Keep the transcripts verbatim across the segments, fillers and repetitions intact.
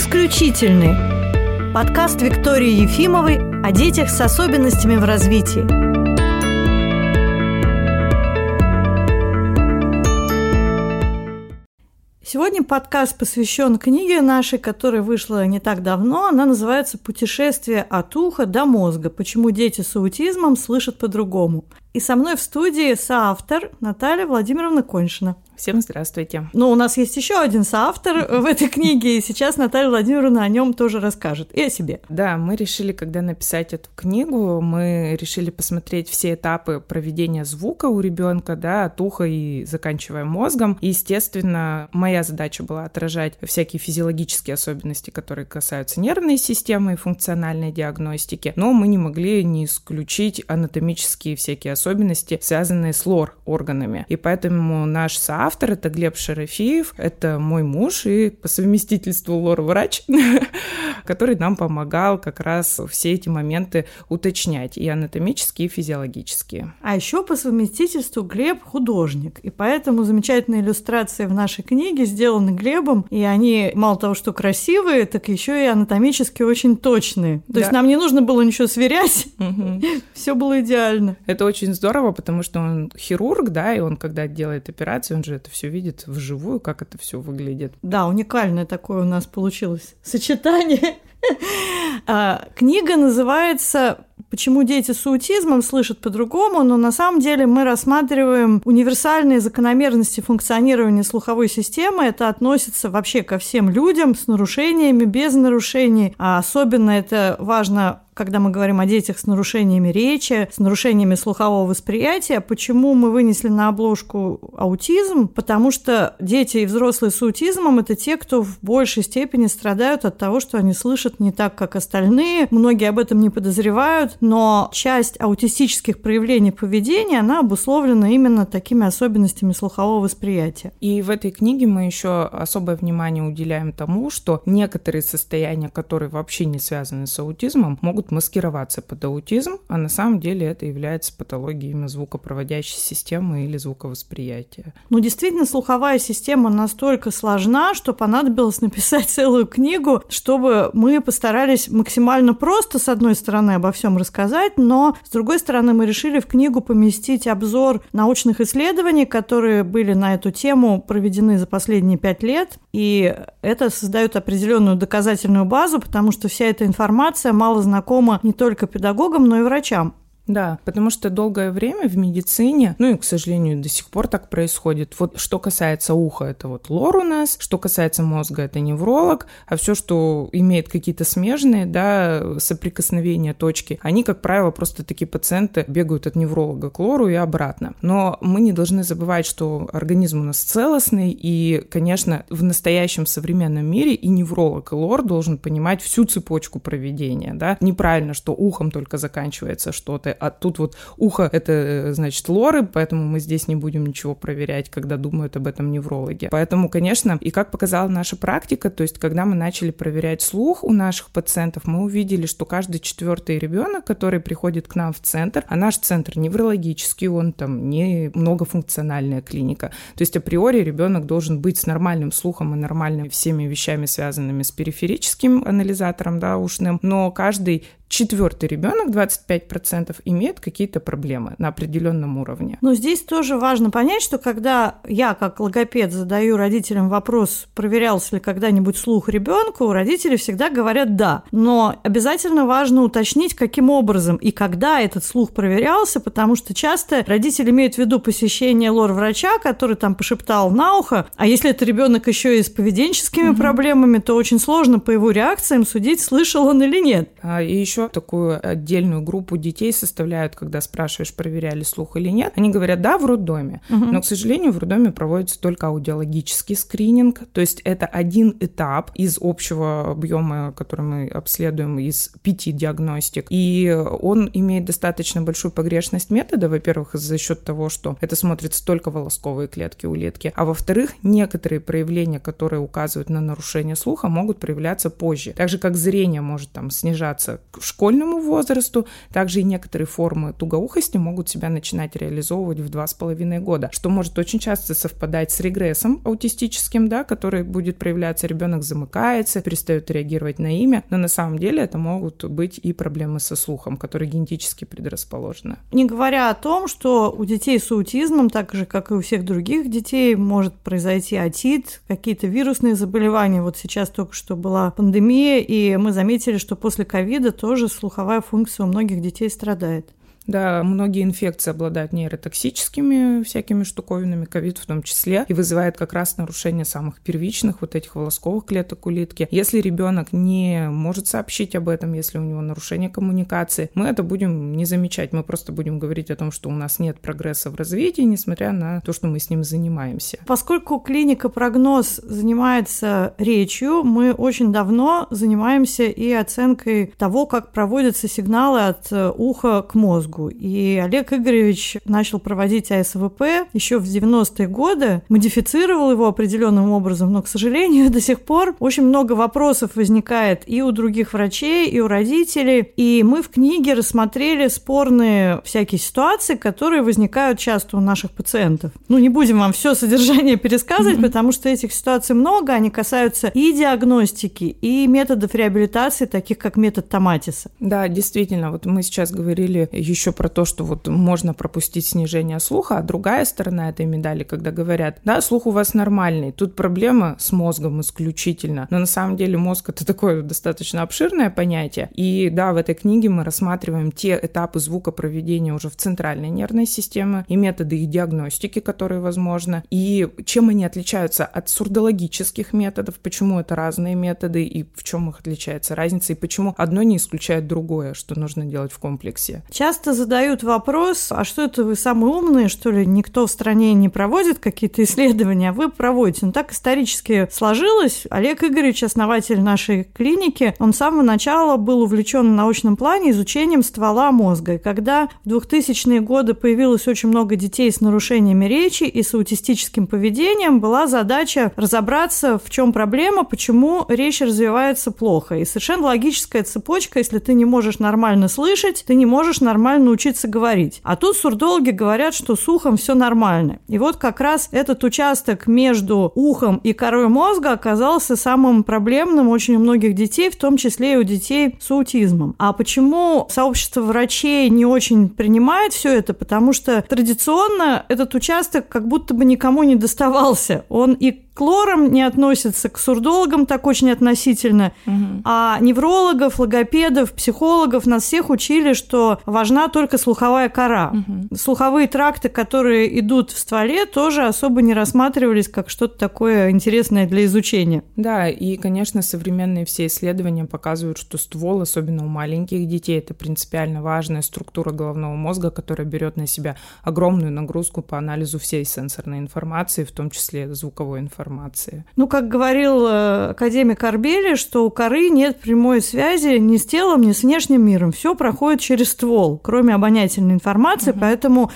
«Исключительны». Подкаст Виктории Ефимовой о детях с особенностями в развитии. Сегодня подкаст посвящен книге нашей, которая вышла не так давно. Она называется «Путешествие от уха до мозга. Почему дети с аутизмом слышат по-другому». И со мной в студии соавтор Наталья Владимировна Коншина. Всем здравствуйте. Ну, у нас есть еще один соавтор в этой книге, и сейчас Наталья Владимировна о нем тоже расскажет, и о себе. Да, мы решили, когда написать эту книгу, мы решили посмотреть все этапы проведения звука у ребенка, да, от уха и заканчивая мозгом. И, естественно, моя задача была отражать всякие физиологические особенности, которые касаются нервной системы и функциональной диагностики, но мы не могли не исключить анатомические всякие особенности, связанные с лор-органами. И поэтому наш соавтор Автор — это Глеб Шарафиев, это мой муж и по совместительству лор-врач, который нам помогал как раз все эти моменты уточнять, и анатомические, и физиологические. А еще по совместительству Глеб — художник, и поэтому замечательные иллюстрации в нашей книге сделаны Глебом, и они мало того, что красивые, так еще и анатомически очень точные. То да. есть нам не нужно было ничего сверять, угу. все было идеально. Это очень здорово, потому что он хирург, да, и он, когда делает операцию, он же это все видит вживую, как это все выглядит. Да, уникальное такое у нас получилось сочетание. Книга называется «Почему дети с аутизмом слышат по-другому?», но на самом деле мы рассматриваем универсальные закономерности функционирования слуховой системы. Это относится вообще ко всем людям с нарушениями, без нарушений. А особенно это важно, когда мы говорим о детях с нарушениями речи, с нарушениями слухового восприятия. Почему мы вынесли на обложку аутизм? Потому что дети и взрослые с аутизмом – это те, кто в большей степени страдают от того, что они слышат не так, как остальные. Многие об этом не подозревают, но часть аутистических проявлений поведения, она обусловлена именно такими особенностями слухового восприятия. И в этой книге мы еще особое внимание уделяем тому, что некоторые состояния, которые вообще не связаны с аутизмом, могут маскироваться под аутизм, а на самом деле это является патологией именно звукопроводящей системы или звуковосприятия. Ну, действительно, слуховая система настолько сложна, что понадобилось написать целую книгу, чтобы мы постарались максимально просто, с одной стороны, обо всем рассказать, но, с другой стороны, мы решили в книгу поместить обзор научных исследований, которые были на эту тему проведены за последние пять лет, и это создает определенную доказательную базу, потому что вся эта информация мало знакома не только педагогам, но и врачам. Да, потому что долгое время в медицине, ну и, к сожалению, до сих пор так происходит. Вот что касается уха, это вот лор у нас, что касается мозга, это невролог, а все, что имеет какие-то смежные, да, соприкосновения, точки, они, как правило, просто такие пациенты бегают от невролога к лору и обратно. Но мы не должны забывать, что организм у нас целостный, и, конечно, в настоящем современном мире и невролог, и лор должен понимать всю цепочку проведения, да. Неправильно, что ухом только заканчивается что-то, а тут вот ухо – это, значит, лоры, поэтому мы здесь не будем ничего проверять, когда думают об этом неврологи. Поэтому, конечно, и как показала наша практика, то есть когда мы начали проверять слух у наших пациентов, мы увидели, что каждый четвертый ребенок, который приходит к нам в центр, а наш центр неврологический, он там не многофункциональная клиника, то есть априори ребенок должен быть с нормальным слухом и нормальными всеми вещами, связанными с периферическим анализатором, да, ушным, но каждый четвертый ребенок, двадцать пять процентов, имеет какие-то проблемы на определенном уровне. Но здесь тоже важно понять, что когда я, как логопед, задаю родителям вопрос, проверялся ли когда-нибудь слух ребенку, родители всегда говорят «да». Но обязательно важно уточнить, каким образом и когда этот слух проверялся, потому что часто родители имеют в виду посещение лор-врача, который там пошептал на ухо, а если это ребенок еще и с поведенческими угу. проблемами, то очень сложно по его реакциям судить, слышал он или нет. А, и еще такую отдельную группу детей составляют, когда спрашиваешь, проверяли слух или нет. Они говорят, да, в роддоме. Угу. Но, к сожалению, в роддоме проводится только аудиологический скрининг. То есть это один этап из общего объема, который мы обследуем, из пяти диагностик. И он имеет достаточно большую погрешность метода, во-первых, за счет того, что это смотрятся только волосковые клетки улитки, а во-вторых, некоторые проявления, которые указывают на нарушение слуха, могут проявляться позже. Так же, как зрение может там снижаться в школьному возрасту. Также и некоторые формы тугоухости могут себя начинать реализовывать в два с половиной года, что может очень часто совпадать с регрессом аутистическим, да, который будет проявляться. Ребенок замыкается, перестает реагировать на имя, но на самом деле это могут быть и проблемы со слухом, которые генетически предрасположены. Не говоря о том, что у детей с аутизмом, так же, как и у всех других детей, может произойти отит, какие-то вирусные заболевания. Вот сейчас только что была пандемия, и мы заметили, что после ковида тоже слуховая функция у многих детей страдает. Да, многие инфекции обладают нейротоксическими всякими штуковинами, ковид в том числе, и вызывает как раз нарушение самых первичных вот этих волосковых клеток улитки. Если ребенок не может сообщить об этом, если у него нарушение коммуникации, мы это будем не замечать, мы просто будем говорить о том, что у нас нет прогресса в развитии, несмотря на то, что мы с ним занимаемся. Поскольку клиника «Прогноз» занимается речью, мы очень давно занимаемся и оценкой того, как проводятся сигналы от уха к мозгу. И Олег Игоревич начал проводить АСВП еще в девяностые годы, модифицировал его определенным образом, но, к сожалению, до сих пор очень много вопросов возникает и у других врачей, и у родителей. И мы в книге рассмотрели спорные всякие ситуации, которые возникают часто у наших пациентов. Ну, не будем вам все содержание пересказывать, mm-hmm. потому что этих ситуаций много, они касаются и диагностики, и методов реабилитации, таких как метод Томатиса. Да, действительно, вот мы сейчас говорили еще еще про то, что вот можно пропустить снижение слуха, а другая сторона этой медали, когда говорят, да, слух у вас нормальный, тут проблема с мозгом исключительно, но на самом деле мозг это такое достаточно обширное понятие, и да, в этой книге мы рассматриваем те этапы звукопроведения уже в центральной нервной системе и методы их диагностики, которые возможны, и чем они отличаются от сурдологических методов, почему это разные методы и в чем их отличается разница, и почему одно не исключает другое, что нужно делать в комплексе. Часто задают вопрос, а что это вы самые умные, что ли, никто в стране не проводит какие-то исследования, а вы проводите. Ну, так исторически сложилось. Олег Игоревич, основатель нашей клиники, он с самого начала был увлечен в научном плане изучением ствола мозга. И когда в двухтысячные годы появилось очень много детей с нарушениями речи и с аутистическим поведением, была задача разобраться, в чем проблема, почему речь развивается плохо. И совершенно логическая цепочка, если ты не можешь нормально слышать, ты не можешь нормально научиться говорить. А тут сурдологи говорят, что с ухом все нормально. И вот как раз этот участок между ухом и корой мозга оказался самым проблемным очень у многих детей, в том числе и у детей с аутизмом. А почему сообщество врачей не очень принимает все это? Потому что традиционно этот участок как будто бы никому не доставался. Он и к лорам не относится, к сурдологам так очень относительно, угу. а неврологов, логопедов, психологов нас всех учили, что важна только слуховая кора. Угу. Слуховые тракты, которые идут в стволе, тоже особо не рассматривались как что-то такое интересное для изучения. Да, и, конечно, современные все исследования показывают, что ствол, особенно у маленьких детей, это принципиально важная структура головного мозга, которая берет на себя огромную нагрузку по анализу всей сенсорной информации, в том числе звуковой информации. Ну, как говорил академик Арбели, что у коры нет прямой связи ни с телом, ни с внешним миром. Все проходит через ствол, кроме обонятельной информации, mm-hmm. поэтому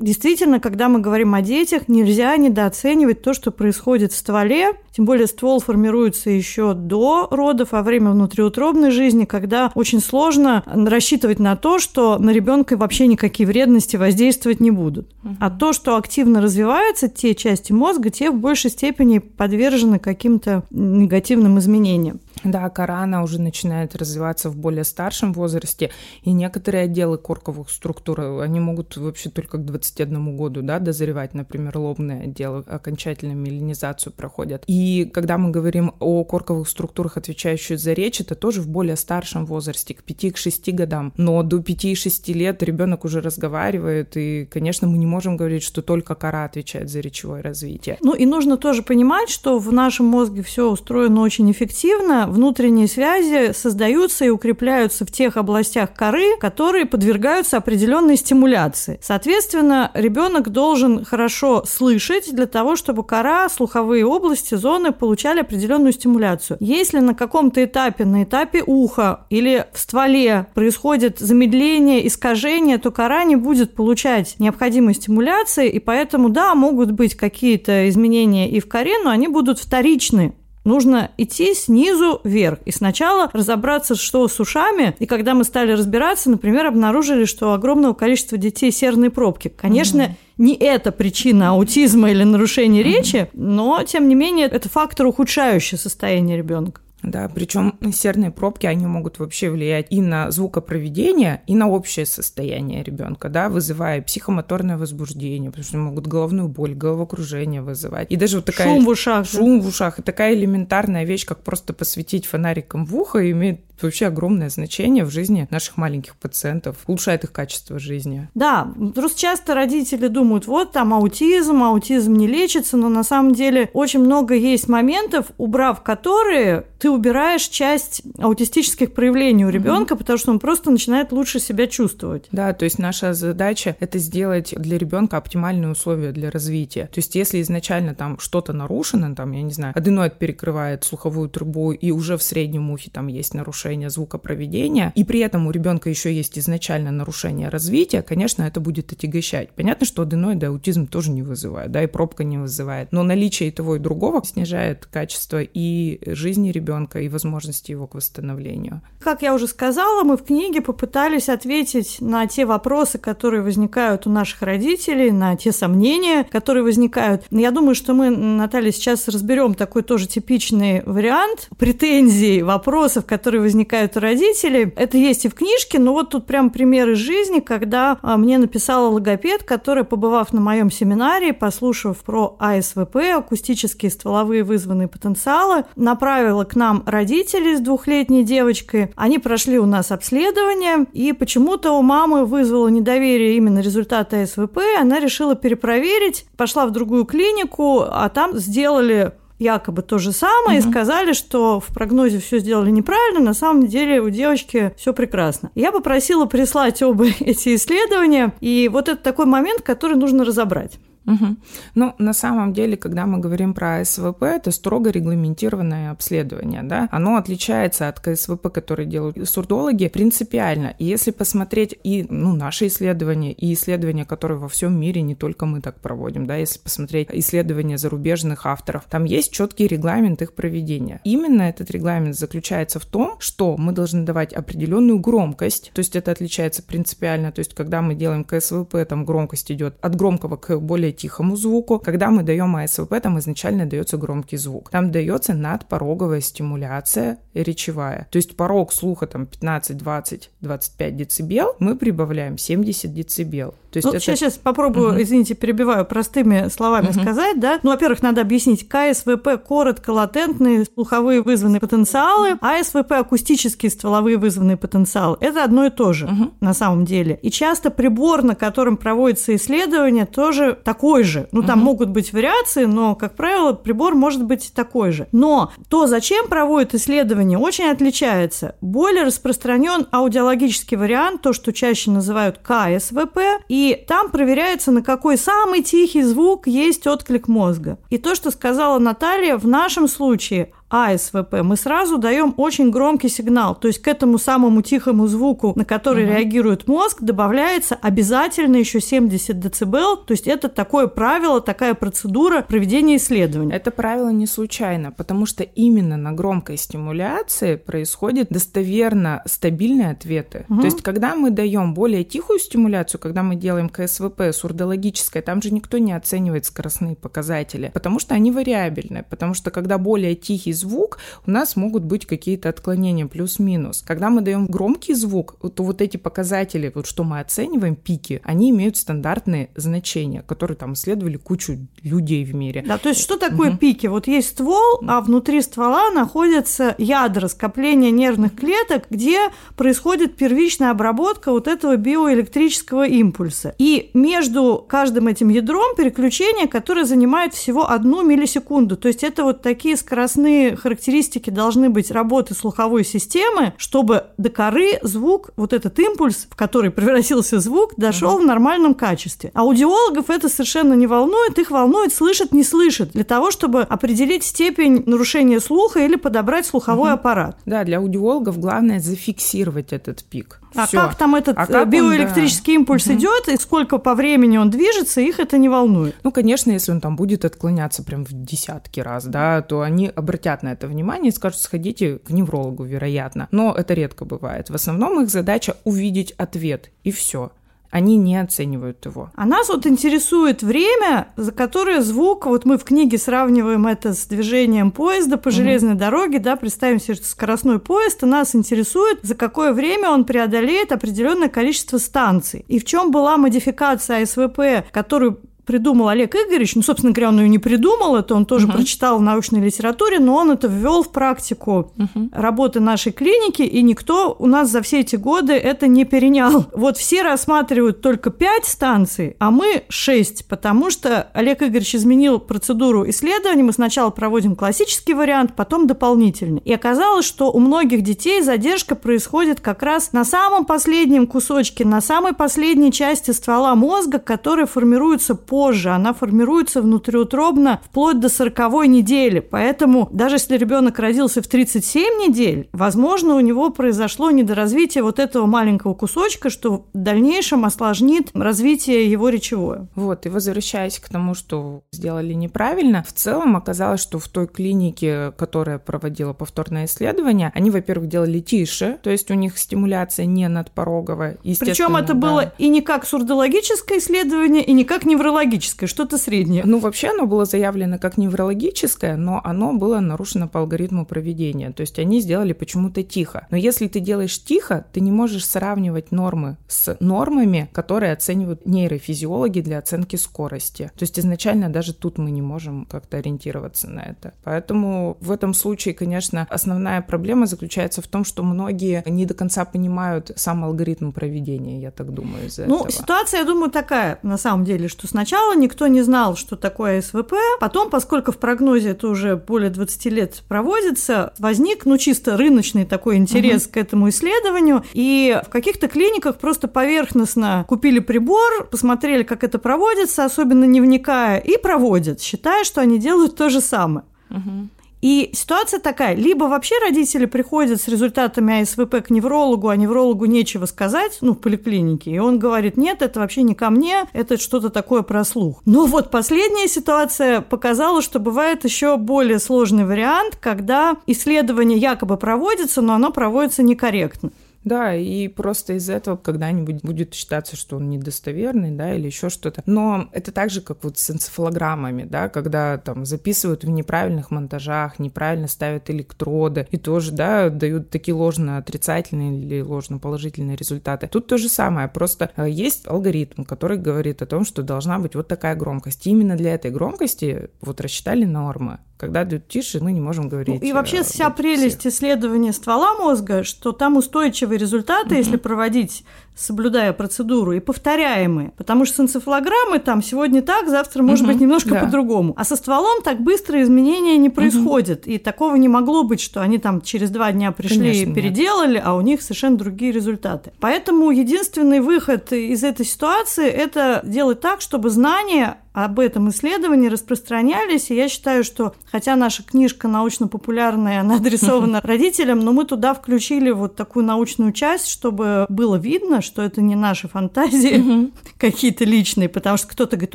действительно, когда мы говорим о детях, нельзя недооценивать то, что происходит в стволе, тем более ствол формируется еще до родов, во время внутриутробной жизни, когда очень сложно рассчитывать на то, что на ребенка вообще никакие вредности воздействовать не будут. А то, что активно развиваются те части мозга, те в большей степени подвержены каким-то негативным изменениям. Да, кора, она уже начинает развиваться в более старшем возрасте, и некоторые отделы корковых структур, они могут вообще только к двадцати одному году, да, дозревать, например, лобные отделы окончательно миелинизацию проходят. И когда мы говорим о корковых структурах, отвечающих за речь, это тоже в более старшем возрасте, к пяти-шести годам. Но до пяти-шести лет ребенок уже разговаривает, и, конечно, мы не можем говорить, что только кора отвечает за речевое развитие. Ну и нужно тоже понимать, что в нашем мозге все устроено очень эффективно. Внутренние связи создаются и укрепляются в тех областях коры, которые подвергаются определенной стимуляции. Соответственно, ребенок должен хорошо слышать для того, чтобы кора, слуховые области, зоны получали определенную стимуляцию. Если на каком-то этапе, на этапе уха или в стволе происходит замедление, искажение, то кора не будет получать необходимой стимуляции, и поэтому, да, могут быть какие-то изменения и в коре, но они будут вторичны. нужно идти снизу вверх и сначала разобраться, что с ушами. И когда мы стали разбираться, например, обнаружили, что у огромного количества детей серные пробки. Конечно, mm-hmm. не это причина аутизма или нарушения mm-hmm. речи, но, тем не менее, это фактор, ухудшающий состояние ребенка. Да, причем серные пробки, они могут вообще влиять и на звукопроведение, и на общее состояние ребенка, да, вызывая психомоторное возбуждение, потому что могут головную боль, головокружение вызывать. И даже вот такая... Шум в ушах. Шум в ушах. И такая элементарная вещь, как просто посветить фонариком в ухо, имеет вообще огромное значение в жизни наших маленьких пациентов, улучшает их качество жизни. Да, просто часто родители думают, вот там аутизм, аутизм не лечится, но на самом деле очень много есть моментов, убрав которые, ты убираешь часть аутистических проявлений у ребенка, mm-hmm. потому что он просто начинает лучше себя чувствовать. Да, то есть наша задача — это сделать для ребенка оптимальные условия для развития. То есть если изначально там что-то нарушено, там, я не знаю, аденоид перекрывает слуховую трубу, и уже в среднем ухе там есть нарушение звукопроведения, и при этом у ребенка еще есть изначально нарушение развития, конечно, это будет отягощать. Понятно, что аденоиды аутизм тоже не вызывает, да, и пробка не вызывает, но наличие и того, и другого снижает качество и жизни ребенка, и возможности его к восстановлению. Как я уже сказала, мы в книге попытались ответить на те вопросы, которые возникают у наших родителей, на те сомнения, которые возникают. Я думаю, что мы, Наталья, сейчас разберем такой тоже типичный вариант претензий, вопросов, которые возникают возникают у родителей. Это есть и в книжке, но вот тут прям пример из жизни, когда мне написала логопед, которая, побывав на моем семинаре, послушав про АСВП, акустические стволовые вызванные потенциалы, направила к нам родителей с двухлетней девочкой. Они прошли у нас обследование, и почему-то у мамы вызвало недоверие именно результаты АСВП. Она решила перепроверить, пошла в другую клинику, а там сделали... якобы то же самое, угу. и сказали, что в прогнозе все сделали неправильно, на самом деле у девочки все прекрасно. Я попросила прислать оба эти исследования, и вот это такой момент, который нужно разобрать. Угу. Ну, на самом деле, когда мы говорим про АСВП, это строго регламентированное обследование, да? Оно отличается от КСВП, которые делают сурдологи, принципиально. И если посмотреть и ну, наши исследования, и исследования, которые во всем мире, не только мы так проводим, да? Если посмотреть исследования зарубежных авторов, там есть четкий регламент их проведения. Именно этот регламент заключается в том, что мы должны давать определенную громкость, то есть это отличается принципиально, то есть когда мы делаем КСВП, там громкость идет от громкого к более тихому звуку. Когда мы даем АСВП, там изначально дается громкий звук. Там дается надпороговая стимуляция речевая. То есть порог слуха там пятнадцать, двадцать, двадцать пять децибел, мы прибавляем семьдесят децибел. То есть ну, это... сейчас, сейчас попробую, угу. извините, перебиваю, простыми словами угу. сказать, да. Ну, во-первых, надо объяснить, КСВП – коротко-латентные слуховые вызванные потенциалы, АСВП – акустические стволовые вызванные потенциалы. Это одно и то же угу. на самом деле. И часто прибор, на котором проводится исследование, тоже такой же. Ну, там угу. могут быть вариации, но, как правило, прибор может быть такой же. Но то, зачем проводят исследование, очень отличается. Более распространен аудиологический вариант, то, что чаще называют КСВП, и И там проверяется, на какой самый тихий звук есть отклик мозга. И то, что сказала Наталья, в нашем случае АСВП, мы сразу даем очень громкий сигнал. То есть к этому самому тихому звуку, на который uh-huh. реагирует мозг, добавляется обязательно еще семьдесят децибел. То есть это такое правило, такая процедура проведения исследований. Это правило не случайно, потому что именно на громкой стимуляции происходят достоверно стабильные ответы. Uh-huh. То есть когда мы даем более тихую стимуляцию, когда мы делаем КСВП сурдологическое, там же никто не оценивает скоростные показатели, потому что они вариабельны. Потому что когда более тихий звук, у нас могут быть какие-то отклонения плюс-минус. Когда мы даем громкий звук, то вот эти показатели, вот что мы оцениваем, пики, они имеют стандартные значения, которые там исследовали кучу людей в мире. Да, то есть что такое угу. пики? Вот есть ствол, а внутри ствола находятся ядра, скопления нервных клеток, где происходит первичная обработка вот этого биоэлектрического импульса. И между каждым этим ядром переключение, которое занимает всего одну миллисекунду. То есть это вот такие скоростные характеристики должны быть работы слуховой системы, чтобы до коры звук, вот этот импульс, в который превратился звук, дошел uh-huh. в нормальном качестве. Аудиологов это совершенно не волнует, их волнует слышит, не слышит, для того, чтобы определить степень нарушения слуха или подобрать слуховой uh-huh. аппарат. Да, для аудиологов главное зафиксировать этот пик. А Всё. Как там этот а как биоэлектрический он, да. импульс угу. идет, и сколько по времени он движется, их это не волнует. Ну, конечно, если он там будет отклоняться прям в десятки раз, да, то они обратятся обратят на это внимание и скажут, сходите к неврологу, вероятно. Но это редко бывает. В основном их задача увидеть ответ, и все. Они не оценивают его. А нас вот интересует время, за которое звук, вот мы в книге сравниваем это с движением поезда по железной угу. дороге, да, представим себе, что скоростной поезд, и нас интересует, за какое время он преодолеет определенное количество станций. И в чем была модификация АСВП, которую придумал Олег Игоревич, ну, собственно говоря, он ее не придумал, это он тоже uh-huh. прочитал в научной литературе, но он это ввел в практику uh-huh. работы нашей клиники, и никто у нас за все эти годы это не перенял. Вот все рассматривают только пять станций, а мы шесть, потому что Олег Игоревич изменил процедуру исследований, мы сначала проводим классический вариант, потом дополнительный. И оказалось, что у многих детей задержка происходит как раз на самом последнем кусочке, на самой последней части ствола мозга, которая формируется по позже, она формируется внутриутробно вплоть до сороковой недели. Поэтому даже если ребенок родился в тридцать семь недель, возможно, у него произошло недоразвитие вот этого маленького кусочка, что в дальнейшем осложнит развитие его речевое. Вот, и возвращаясь к тому, что сделали неправильно, в целом оказалось, что в той клинике, которая проводила повторное исследование, они, во-первых, делали тише, то есть у них стимуляция не надпороговая. Причем это да. было и не как сурдологическое исследование, и не как неврологическое. Что-то среднее. Ну, вообще оно было заявлено как неврологическое, но оно было нарушено по алгоритму проведения. То есть они сделали почему-то тихо. Но если ты делаешь тихо, ты не можешь сравнивать нормы с нормами, которые оценивают нейрофизиологи для оценки скорости. То есть изначально даже тут мы не можем как-то ориентироваться на это. Поэтому в этом случае, конечно, основная проблема заключается в том, что многие не до конца понимают сам алгоритм проведения, я так думаю, из-за этого. Ну, ситуация, я думаю, такая, на самом деле, что сначала Сначала никто не знал, что такое СВП, потом, поскольку в прогнозе это уже более двадцати лет проводится, возник, ну, чисто рыночный такой интерес uh-huh. к этому исследованию, и в каких-то клиниках просто поверхностно купили прибор, посмотрели, как это проводится, особенно не вникая, и проводят, считая, что они делают то же самое. Uh-huh. И ситуация такая, либо вообще родители приходят с результатами АСВП к неврологу, а неврологу нечего сказать, ну, в поликлинике, и он говорит, нет, это вообще не ко мне, это что-то такое про слух. Но вот последняя ситуация показала, что бывает еще более сложный вариант, когда исследование якобы проводится, но оно проводится некорректно. Да, и просто из-за этого когда-нибудь будет считаться, что он недостоверный, да, или еще что-то. Но это так же, как вот с энцефалограммами, да, когда там записывают в неправильных монтажах, неправильно ставят электроды и тоже, да, дают такие ложно-отрицательные или ложно-положительные результаты. Тут то же самое, просто есть алгоритм, который говорит о том, что должна быть вот такая громкость. И именно для этой громкости вот рассчитали нормы. Когда идут тише, мы не можем говорить. И вообще вся прелесть всех. Исследования ствола мозга, что там устойчивые результаты, mm-hmm. если проводить, соблюдая процедуру, и повторяемые. Потому что с энцефалограммой там сегодня так, завтра может mm-hmm. быть немножко да. по-другому. А со стволом так быстро изменения не происходят. Mm-hmm. И такого не могло быть, что они там через два дня пришли Конечно, и переделали, нет. а у них совершенно другие результаты. Поэтому единственный выход из этой ситуации – это делать так, чтобы знания об этом исследовании распространялись, и я считаю, что, хотя наша книжка научно-популярная, она адресована родителям, но мы туда включили вот такую научную часть, чтобы было видно, что это не наши фантазии какие-то личные, потому что кто-то говорит,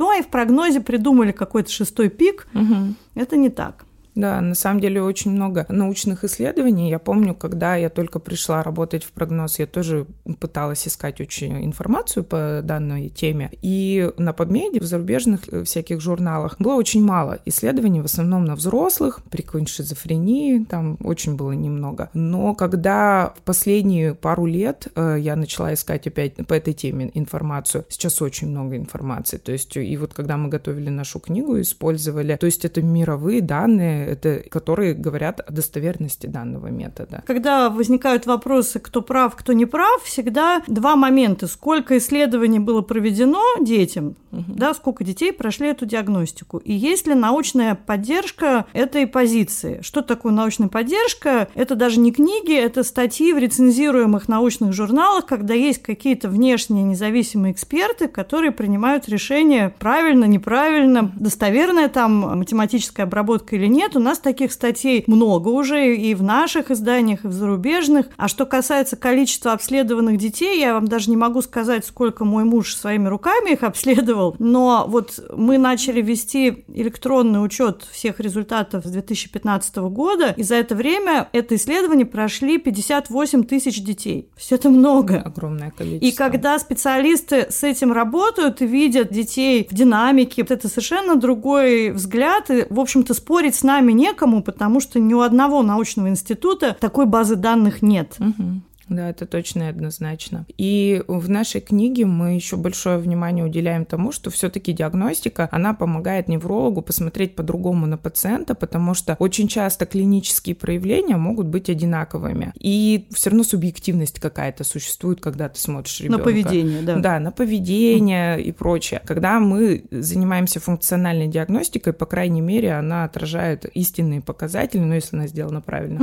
ой, в прогнозе придумали какой-то шестой пик, это не так. Да, на самом деле очень много научных исследований. Я помню, когда я только пришла работать в прогноз, я тоже пыталась искать очень информацию по данной теме. И на PubMed, в зарубежных всяких журналах было очень мало исследований, в основном на взрослых, при какой-нибудь шизофрении, там очень было немного. Но когда в последние пару лет я начала искать опять по этой теме информацию, сейчас очень много информации. То есть, и вот когда мы готовили нашу книгу, использовали, то есть это мировые данные, это, которые говорят о достоверности данного метода. Когда возникают вопросы, кто прав, кто не прав, всегда два момента. Сколько исследований было проведено детям, угу. да, сколько детей прошли эту диагностику, и есть ли научная поддержка этой позиции. Что такое научная поддержка? Это даже не книги, это статьи в рецензируемых научных журналах, когда есть какие-то внешние независимые эксперты, которые принимают решение правильно, неправильно, достоверная там математическая обработка или нет. У нас таких статей много уже и в наших изданиях, и в зарубежных. А что касается количества обследованных детей, я вам даже не могу сказать, сколько мой муж своими руками их обследовал, спрашивал, но вот мы начали вести электронный учет всех результатов с две тысячи пятнадцатого года, и за это время это исследование прошли пятьдесят восемь тысяч детей. Все это много. Огромное количество. И когда специалисты с этим работают и видят детей в динамике, это совершенно другой взгляд, и, в общем-то, спорить с нами некому, потому что ни у одного научного института такой базы данных нет. Угу. Да, это точно и однозначно. И в нашей книге мы еще большое внимание уделяем тому, что все-таки диагностика, она помогает неврологу посмотреть по-другому на пациента, потому что очень часто клинические проявления могут быть одинаковыми. И все равно субъективность какая-то существует, когда ты смотришь ребенка. На поведение, да. Да, на поведение и прочее. Когда мы занимаемся функциональной диагностикой, по крайней мере, она отражает истинные показатели, ну, если она сделана правильно,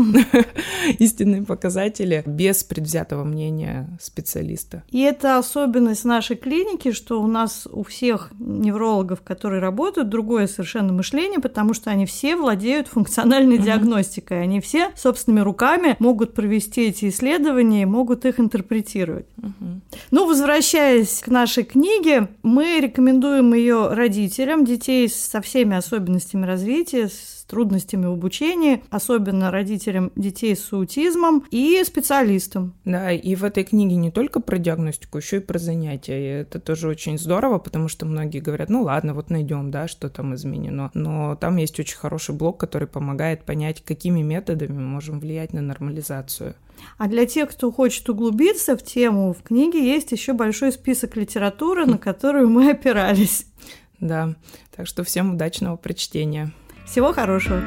истинные показатели без предприятия. Предвзятого мнения специалиста. И это особенность нашей клиники, что у нас у всех неврологов, которые работают, другое совершенно мышление, потому что они все владеют функциональной mm-hmm. диагностикой, они все собственными руками могут провести эти исследования и могут их интерпретировать. Mm-hmm. Ну, возвращаясь к нашей книге, мы рекомендуем ее родителям детей со всеми особенностями развития, трудностями в обучении, особенно родителям детей с аутизмом и специалистам. Да, и в этой книге не только про диагностику, еще и про занятия. И это тоже очень здорово, потому что многие говорят, ну ладно, вот найдем, да, что там изменено. Но там есть очень хороший блок, который помогает понять, какими методами мы можем влиять на нормализацию. А для тех, кто хочет углубиться в тему, в книге есть еще большой список литературы, на которую мы опирались. Да, так что всем удачного прочтения. Всего хорошего!